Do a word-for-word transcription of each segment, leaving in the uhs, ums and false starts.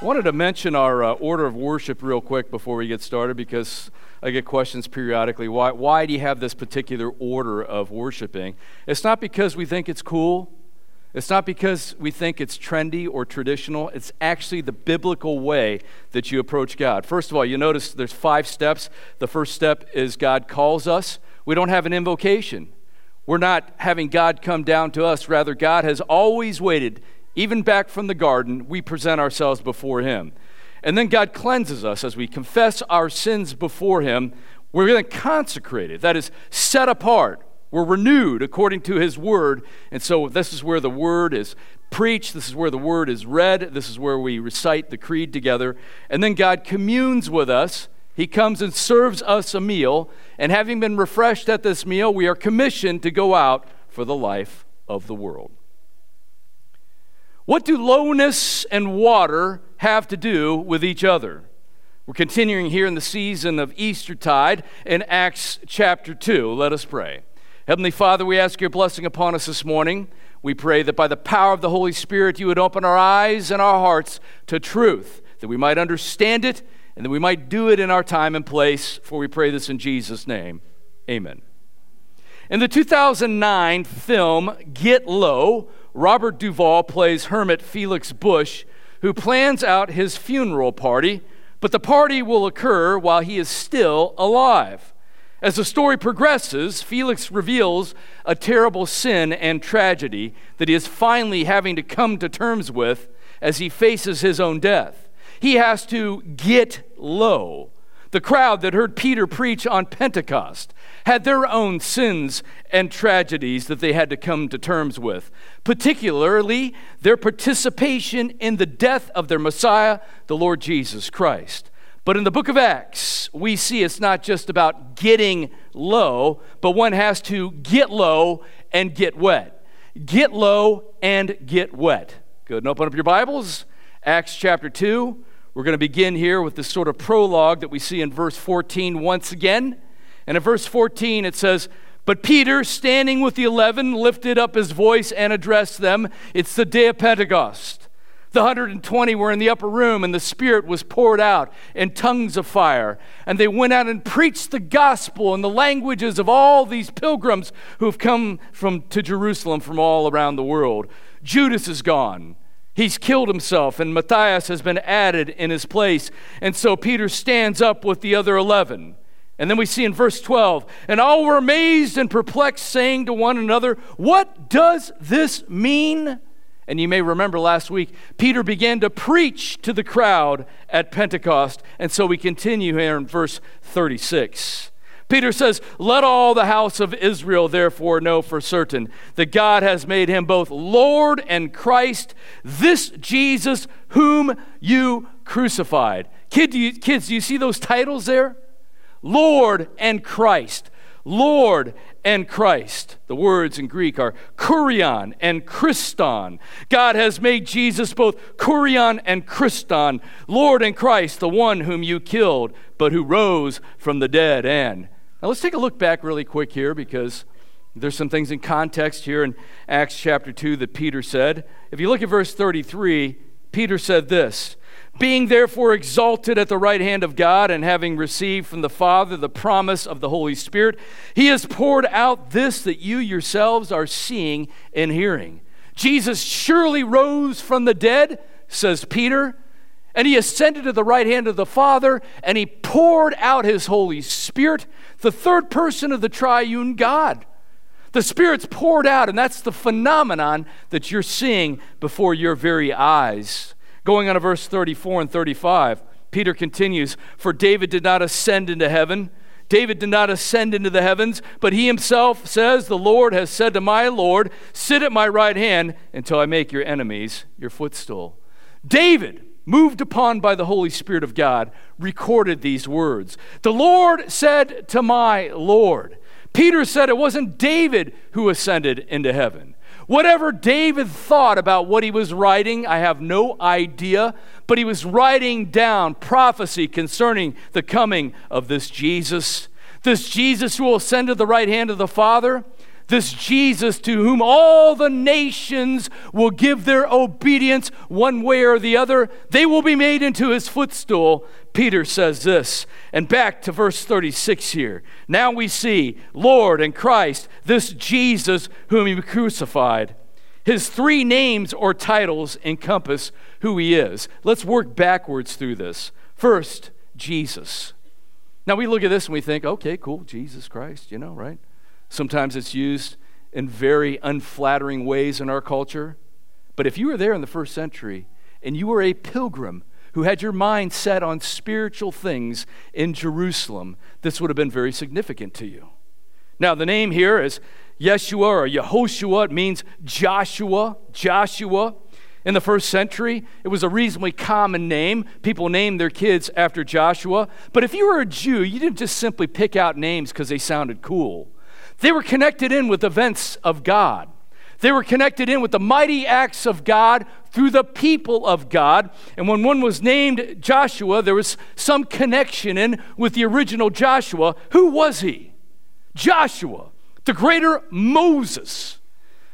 I wanted to mention our uh, order of worship real quick before we get started, because I get questions periodically. Why, why do you have this particular order of worshiping? It's not because we think it's cool. It's not because we think it's trendy or traditional. It's actually the biblical way that you approach God. First of all, you notice there's five steps. The first step is God calls us. We don't have an invocation. We're not having God come down to us. Rather, God has always waited. Even back from the garden, we present ourselves before Him. And then God cleanses us as we confess our sins before Him. We're then consecrated, that is, set apart. We're renewed according to His Word. And so this is where the Word is preached. This is where the Word is read. This is where we recite the creed together. And then God communes with us. He comes and serves us a meal. And having been refreshed at this meal, we are commissioned to go out for the life of the world. What do lowness and water have to do with each other? We're continuing here in the season of Eastertide in Acts chapter two. Let us pray. Heavenly Father, we ask your blessing upon us this morning. We pray that by the power of the Holy Spirit, you would open our eyes and our hearts to truth, that we might understand it and that we might do it in our time and place. For we pray this in Jesus' name. Amen. In the two thousand nine film Get Low, Robert Duvall plays hermit Felix Bush, who plans out his funeral party, but the party will occur while he is still alive. As the story progresses, Felix reveals a terrible sin and tragedy that he is finally having to come to terms with as he faces his own death. He has to get low. The crowd that heard Peter preach on Pentecost had their own sins and tragedies that they had to come to terms with, particularly their participation in the death of their Messiah, the Lord Jesus Christ. But in the book of Acts, we see it's not just about getting low, but one has to get low and get wet. Get low and get wet. Go ahead and open up your Bibles. Acts chapter two. We're going to begin here with this sort of prologue that we see in verse fourteen once again. And in verse fourteen it says, "But Peter, standing with the eleven, lifted up his voice and addressed them." It's the day of Pentecost. The one hundred twenty were in the upper room, and the Spirit was poured out in tongues of fire. And they went out and preached the gospel in the languages of all these pilgrims who have come from to Jerusalem from all around the world. Judas is gone. He's killed himself, and Matthias has been added in his place. And so Peter stands up with the other eleven. And then we see in verse twelve, "And all were amazed and perplexed, saying to one another, 'What does this mean?'" And you may remember last week, Peter began to preach to the crowd at Pentecost. And so we continue here in verse thirty-six. Peter says, "Let all the house of Israel therefore know for certain that God has made him both Lord and Christ, this Jesus whom you crucified." Kid, do you, kids, do you see those titles there? Lord and Christ. Lord and Christ. The words in Greek are Kurion and Christon. God has made Jesus both Kurion and Christon, Lord and Christ, the one whom you killed, but who rose from the dead. And now let's take a look back really quick here, because there's some things in context here in Acts chapter two that Peter said. If you look at verse thirty-three, Peter said this, "Being therefore exalted at the right hand of God, and having received from the Father the promise of the Holy Spirit, He has poured out this that you yourselves are seeing and hearing." Jesus surely rose from the dead, says Peter, and He ascended to the right hand of the Father, and He poured out His Holy Spirit, the third person of the triune God. The Spirit's poured out, and that's the phenomenon that you're seeing before your very eyes. Going on to verse thirty-four and thirty-five, Peter continues, "For David did not ascend into heaven. David did not ascend into the heavens, but he himself says, 'The Lord has said to my Lord, sit at my right hand until I make your enemies your footstool.'" David, moved upon by the Holy Spirit of God, recorded these words. "The Lord said to my Lord." Peter said it wasn't David who ascended into heaven. Whatever David thought about what he was writing, I have no idea, but he was writing down prophecy concerning the coming of this Jesus, this Jesus who will ascend to the right hand of the Father, this Jesus to whom all the nations will give their obedience one way or the other. They will be made into his footstool. Peter says this, and back to verse thirty-six here. Now we see Lord and Christ, this Jesus whom he crucified. His three names or titles encompass who he is. Let's work backwards through this. First, Jesus. Now we look at this and we think, okay, cool, Jesus Christ, you know, right? Sometimes it's used in very unflattering ways in our culture. But if you were there in the first century and you were a pilgrim who had your mind set on spiritual things in Jerusalem, this would have been very significant to you. Now the name here is Yeshua or Yehoshua. It means Joshua, Joshua. In the first century, it was a reasonably common name. People named their kids after Joshua. But if you were a Jew, you didn't just simply pick out names because they sounded cool. They were connected in with events of God. They were connected in with the mighty acts of God through the people of God. And when one was named Joshua, there was some connection in with the original Joshua. Who was he? Joshua, the greater Moses.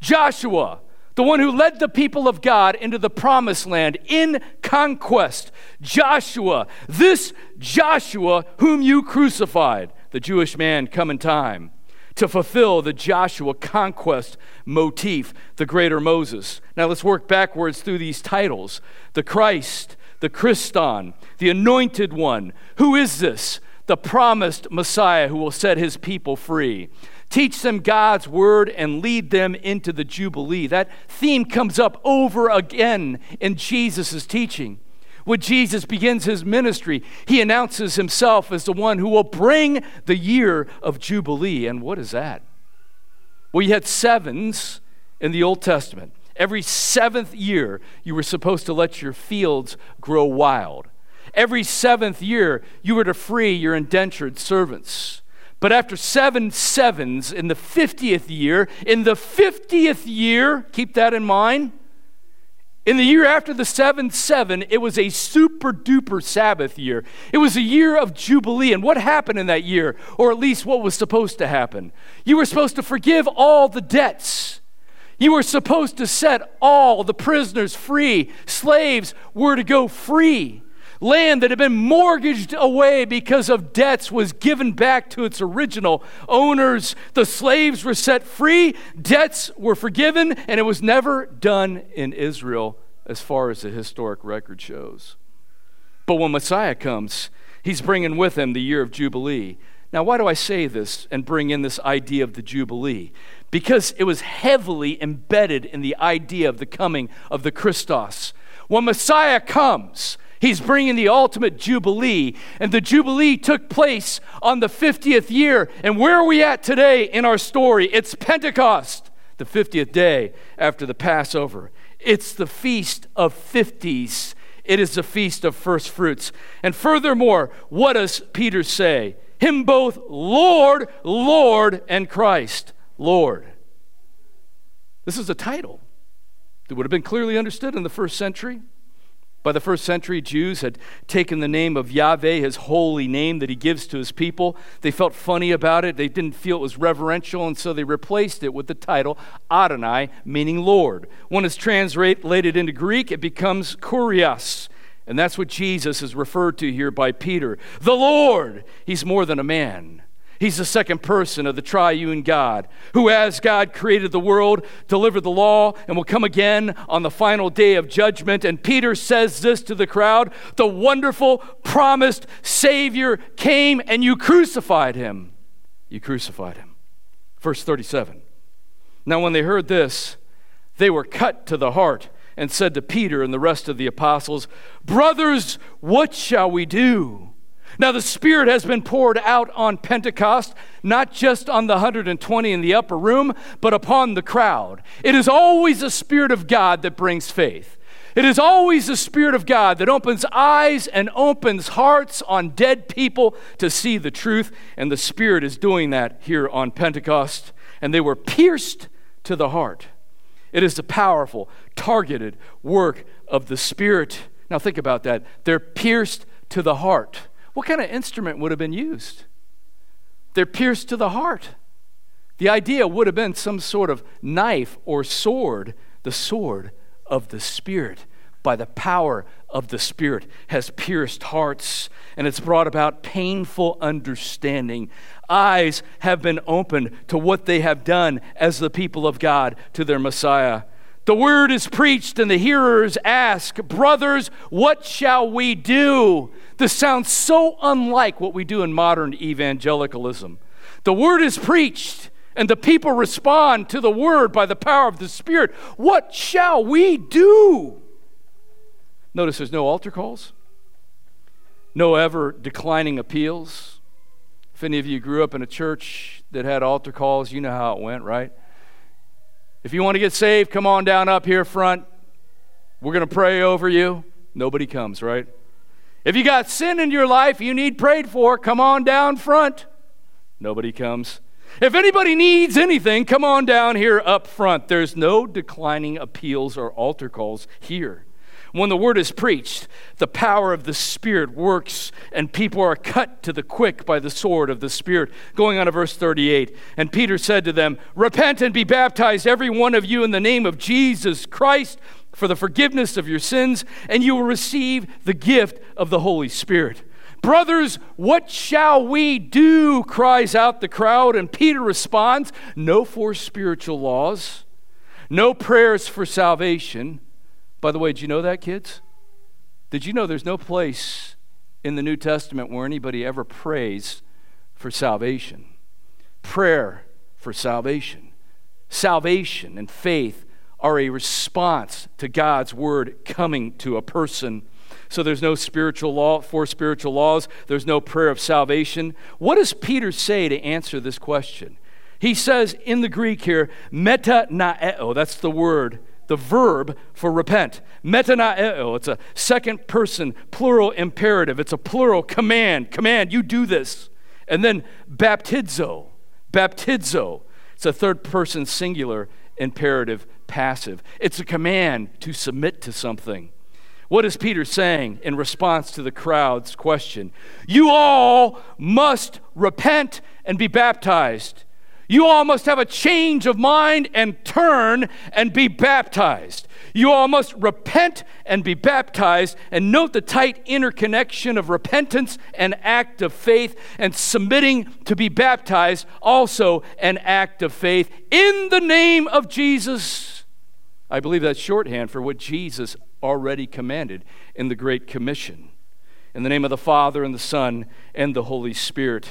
Joshua, the one who led the people of God into the promised land in conquest. Joshua, this Joshua whom you crucified, the Jewish man come in time to fulfill the Joshua conquest motif, the greater Moses. Now let's work backwards through these titles. The Christ, the Christon, the anointed one. Who is this? The promised Messiah who will set his people free. Teach them God's word and lead them into the Jubilee. That theme comes up over again in Jesus' teaching. When Jesus begins his ministry, he announces himself as the one who will bring the year of Jubilee. And what is that? Well, you had sevens in the Old Testament. Every seventh year, you were supposed to let your fields grow wild. Every seventh year, you were to free your indentured servants. But after seven sevens in the fiftieth year, in the fiftieth year, keep that in mind, in the year after the seven seven, it was a super duper Sabbath year. It was a year of Jubilee. And what happened in that year? Or at least what was supposed to happen? You were supposed to forgive all the debts. You were supposed to set all the prisoners free. Slaves were to go free. Land that had been mortgaged away because of debts was given back to its original owners. The slaves were set free, debts were forgiven, and it was never done in Israel as far as the historic record shows. But when Messiah comes, he's bringing with him the year of Jubilee. Now, why do I say this and bring in this idea of the Jubilee? Because it was heavily embedded in the idea of the coming of the Christos. When Messiah comes, he's bringing the ultimate Jubilee, and the Jubilee took place on the fiftieth year. And where are we at today in our story? It's Pentecost, the fiftieth day after the Passover. It's the Feast of Fifties. It is the Feast of First Fruits. And furthermore, what does Peter say? Him both Lord, Lord, and Christ, Lord. This is a title that would have been clearly understood in the first century. By the first century, Jews had taken the name of Yahweh, his holy name that he gives to his people. They felt funny about it. They didn't feel it was reverential, and so they replaced it with the title Adonai, meaning Lord. When it's translated into Greek, it becomes kurios, and that's what Jesus is referred to here by Peter. The Lord, he's more than a man. He's the second person of the triune God, who as God created the world, delivered the law, and will come again on the final day of judgment. And Peter says this to the crowd, the wonderful promised Savior came and you crucified him. You crucified him. Verse thirty-seven. Now when they heard this, they were cut to the heart and said to Peter and the rest of the apostles, brothers, what shall we do? Now the Spirit has been poured out on Pentecost, not just on the one hundred twenty in the upper room, but upon the crowd. It is always the Spirit of God that brings faith. It is always the Spirit of God that opens eyes and opens hearts on dead people to see the truth, and the Spirit is doing that here on Pentecost. And they were pierced to the heart. It is the powerful, targeted work of the Spirit. Now think about that. They're pierced to the heart. What kind of instrument would have been used? They're pierced to the heart. The idea would have been some sort of knife or sword. The sword of the Spirit, by the power of the Spirit, has pierced hearts, and it's brought about painful understanding. Eyes have been opened to what they have done as the people of God to their Messiah. The word is preached, and the hearers ask, "Brothers, what shall we do?" This sounds so unlike what we do in modern evangelicalism. The word is preached, and the people respond to the word by the power of the Spirit. What shall we do? Notice there's no altar calls, no ever declining appeals. If any of you grew up in a church that had altar calls, you know how it went, right? If you want to get saved, come on down up here front. We're going to pray over you. Nobody comes, right? If you got sin in your life you need prayed for, come on down front. Nobody comes. If anybody needs anything, come on down here up front. There's no declining appeals or altar calls here. When the word is preached, the power of the Spirit works, and people are cut to the quick by the sword of the Spirit. Going on to verse thirty-eight, and Peter said to them, "Repent and be baptized, every one of you, in the name of Jesus Christ, for the forgiveness of your sins, and you will receive the gift of the Holy Spirit." "Brothers, what shall we do?" cries out the crowd, and Peter responds, "No forced spiritual laws, no prayers for salvation." By the way, did you know that, kids? Did you know there's no place in the New Testament where anybody ever prays for salvation? Prayer for salvation. Salvation and faith are a response to God's word coming to a person. So there's no spiritual law, four spiritual laws. There's no prayer of salvation. What does Peter say to answer this question? He says in the Greek here, metanaeo, that's the word, the verb for repent. Metanaeo, it's a second person, plural imperative. It's a plural command. Command, you do this. And then baptizo, baptizo. It's a third person singular imperative passive. It's a command to submit to something. What is Peter saying in response to the crowd's question? You all must repent and be baptized. You all must have a change of mind and turn and be baptized. You all must repent and be baptized, and note the tight interconnection of repentance and act of faith, and submitting to be baptized, also an act of faith in the name of Jesus. I believe that's shorthand for what Jesus already commanded in the Great Commission. In the name of the Father, and the Son, and the Holy Spirit.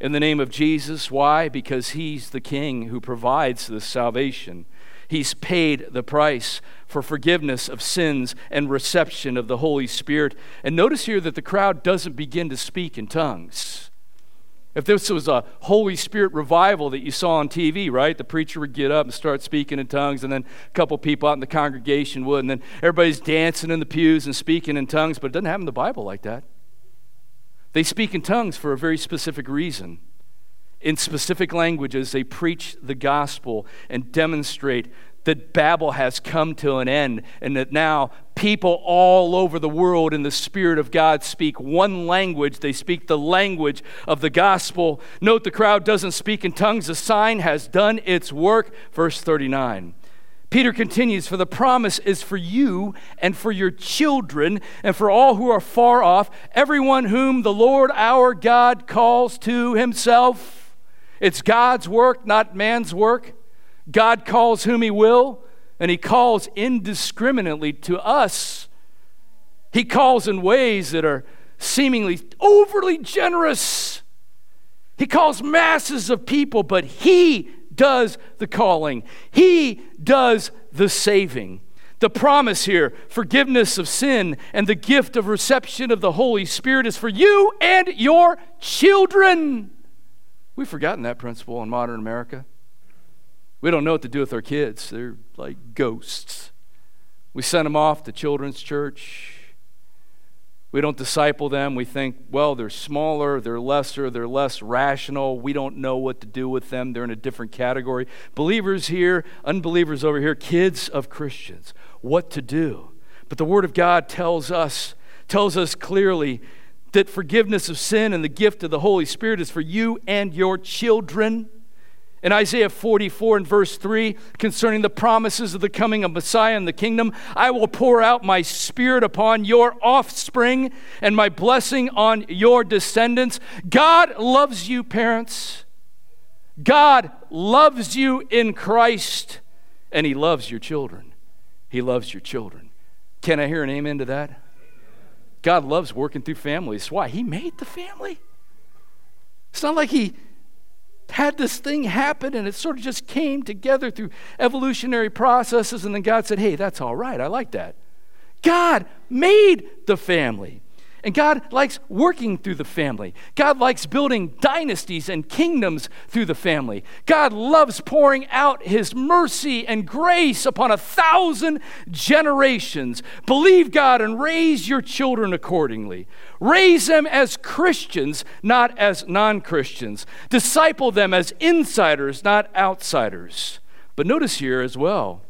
In the name of Jesus. Why? Because he's the King who provides this salvation. He's paid the price for forgiveness of sins and reception of the Holy Spirit. And notice here that the crowd doesn't begin to speak in tongues. If this was a Holy Spirit revival that you saw on T V, right? The preacher would get up and start speaking in tongues, and then a couple people out in the congregation would, and then everybody's dancing in the pews and speaking in tongues, but it doesn't happen in the Bible like that. They speak in tongues for a very specific reason. In specific languages, they preach the gospel and demonstrate that Babel has come to an end, and that now people all over the world in the Spirit of God speak one language. They speak the language of the gospel. Note the crowd doesn't speak in tongues. The sign has done its work. Verse thirty-nine. Peter continues, "For the promise is for you and for your children and for all who are far off, everyone whom the Lord our God calls to himself." It's God's work, not man's work. God calls whom he will, and he calls indiscriminately to us. He calls in ways that are seemingly overly generous. He calls masses of people, but he does the calling. He does the saving. The promise here, forgiveness of sin and the gift of reception of the Holy Spirit, is for you and your children. We've forgotten that principle in modern America. We don't know what to do with our kids. They're like ghosts. We send them off to children's church. We don't disciple them. We think, well, they're smaller, they're lesser, they're less rational. We don't know what to do with them. They're in a different category. Believers here, unbelievers over here, kids of Christians, what to do. But the Word of God tells us, tells us clearly that forgiveness of sin and the gift of the Holy Spirit is for you and your children. In Isaiah forty-four and verse three, concerning the promises of the coming of Messiah and the kingdom, I will pour out my spirit upon your offspring and my blessing on your descendants. God loves you, parents. God loves you in Christ, and he loves your children. He loves your children. Can I hear an amen to that? God loves working through families. Why? He made the family. It's not like he had this thing happen and it sort of just came together through evolutionary processes, and then God said, hey, that's all right, I like that. God made the family, and God likes working through the family. God likes building dynasties and kingdoms through the family. God loves pouring out his mercy and grace upon a thousand generations. Believe God and raise your children accordingly. Raise them as Christians, not as non-Christians. Disciple them as insiders, not outsiders. But notice here as well,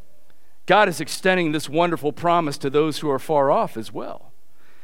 God is extending this wonderful promise to those who are far off as well.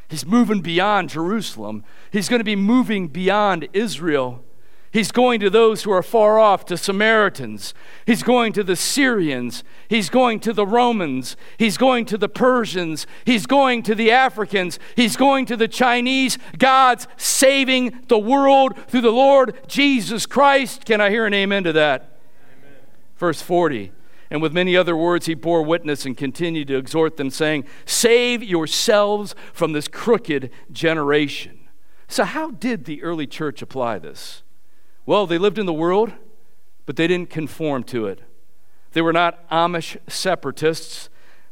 He's moving beyond Jerusalem. He's going to be moving beyond Israel. He's going to those who are far off, to Samaritans. He's going to the Syrians. He's going to the Romans. He's going to the Persians. He's going to the Africans. He's going to the Chinese. God's saving the world through the Lord Jesus Christ. Can I hear an amen to that? Amen. Verse forty. And with many other words he bore witness and continued to exhort them, saying, save yourselves from this crooked generation. So how did the early church apply this? Well, they lived in the world, but they didn't conform to it. They were not Amish separatists,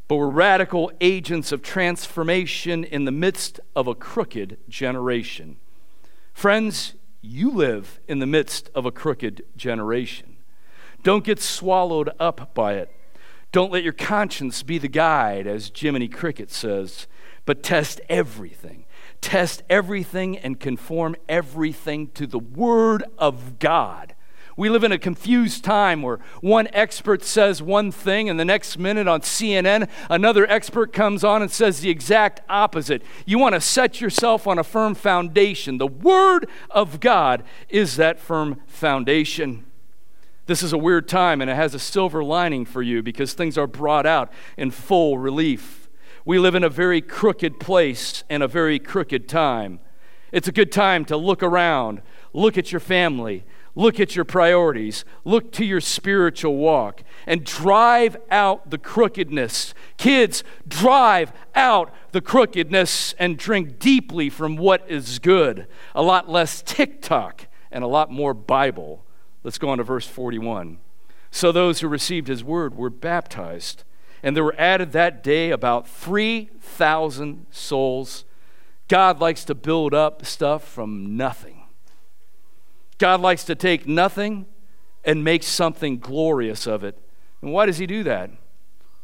but were radical agents of transformation in the midst of a crooked generation. Friends, you live in the midst of a crooked generation. Don't get swallowed up by it. Don't let your conscience be the guide, as Jiminy Cricket says, but test everything. Test everything and conform everything to the Word of God. We live in a confused time where one expert says one thing and the next minute on C N N, another expert comes on and says the exact opposite. You want to set yourself on a firm foundation. The Word of God is that firm foundation. This is a weird time, and it has a silver lining for you because things are brought out in full relief. We live in a very crooked place and a very crooked time. It's a good time to look around, look at your family, look at your priorities, look to your spiritual walk, and drive out the crookedness. Kids, drive out the crookedness and drink deeply from what is good. A lot less TikTok and a lot more Bible. Let's go on to verse forty-one. So those who received his word were baptized, and there were added that day about three thousand souls. God likes to build up stuff from nothing. God likes to take nothing and make something glorious of it. And why does he do that?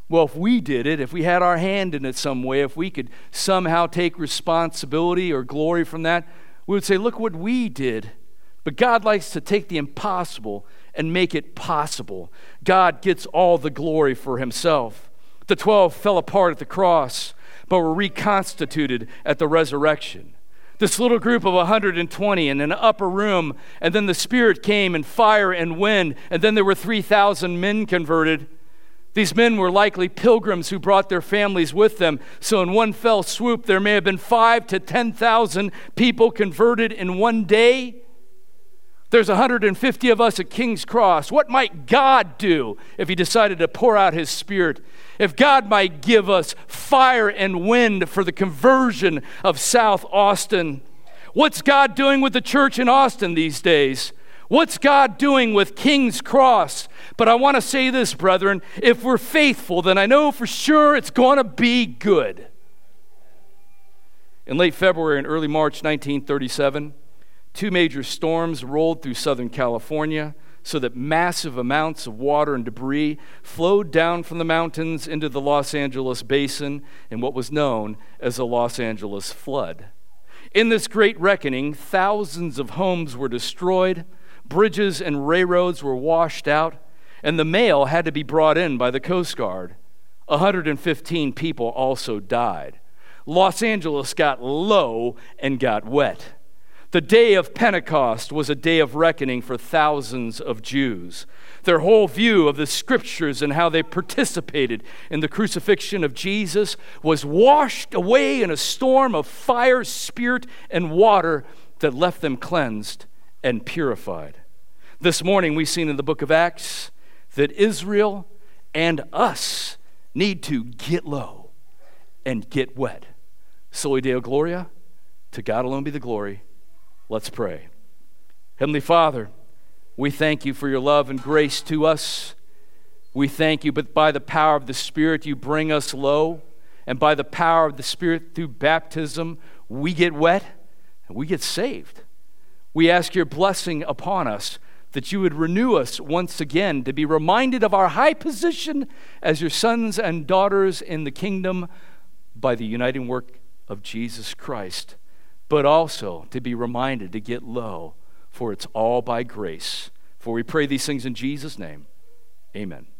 Well, if we did it, if we had our hand in it some way, if we could somehow take responsibility or glory from that, we would say, look what we did. But God likes to take the impossible and make it possible. God gets all the glory for himself. The twelve fell apart at the cross, but were reconstituted at the resurrection. This little group of one hundred twenty in an upper room, and then the Spirit came in fire and wind, and then there were three thousand men converted. These men were likely pilgrims who brought their families with them. So in one fell swoop, there may have been five to ten thousand people converted in one day. There's one hundred fifty of us at King's Cross. What might God do if he decided to pour out his Spirit? If God might give us fire and wind for the conversion of South Austin. What's God doing with the church in Austin these days? What's God doing with King's Cross? But I want to say this, brethren. If we're faithful, then I know for sure it's going to be good. In late February and early March nineteen thirty-seven, two major storms rolled through Southern California so that massive amounts of water and debris flowed down from the mountains into the Los Angeles basin in what was known as the Los Angeles flood. In this great reckoning, thousands of homes were destroyed, bridges and railroads were washed out, and the mail had to be brought in by the Coast Guard. one hundred fifteen people also died. Los Angeles got low and got wet. The day of Pentecost was a day of reckoning for thousands of Jews. their whole view of the scriptures and how they participated in the crucifixion of Jesus was washed away in a storm of fire, spirit, and water that left them cleansed and purified. This morning we've seen in the book of Acts that Israel and us need to get low and get wet. Soli Deo Gloria, to God alone be the glory. Let's pray. Heavenly Father, we thank you for your love and grace to us. We thank you, but by the power of the Spirit, you bring us low. And by the power of the Spirit, through baptism, we get wet and we get saved. We ask your blessing upon us, that you would renew us once again to be reminded of our high position as your sons and daughters in the kingdom by the uniting work of Jesus Christ, but also to be reminded to get low, for it's all by grace. For we pray these things in Jesus' name. Amen.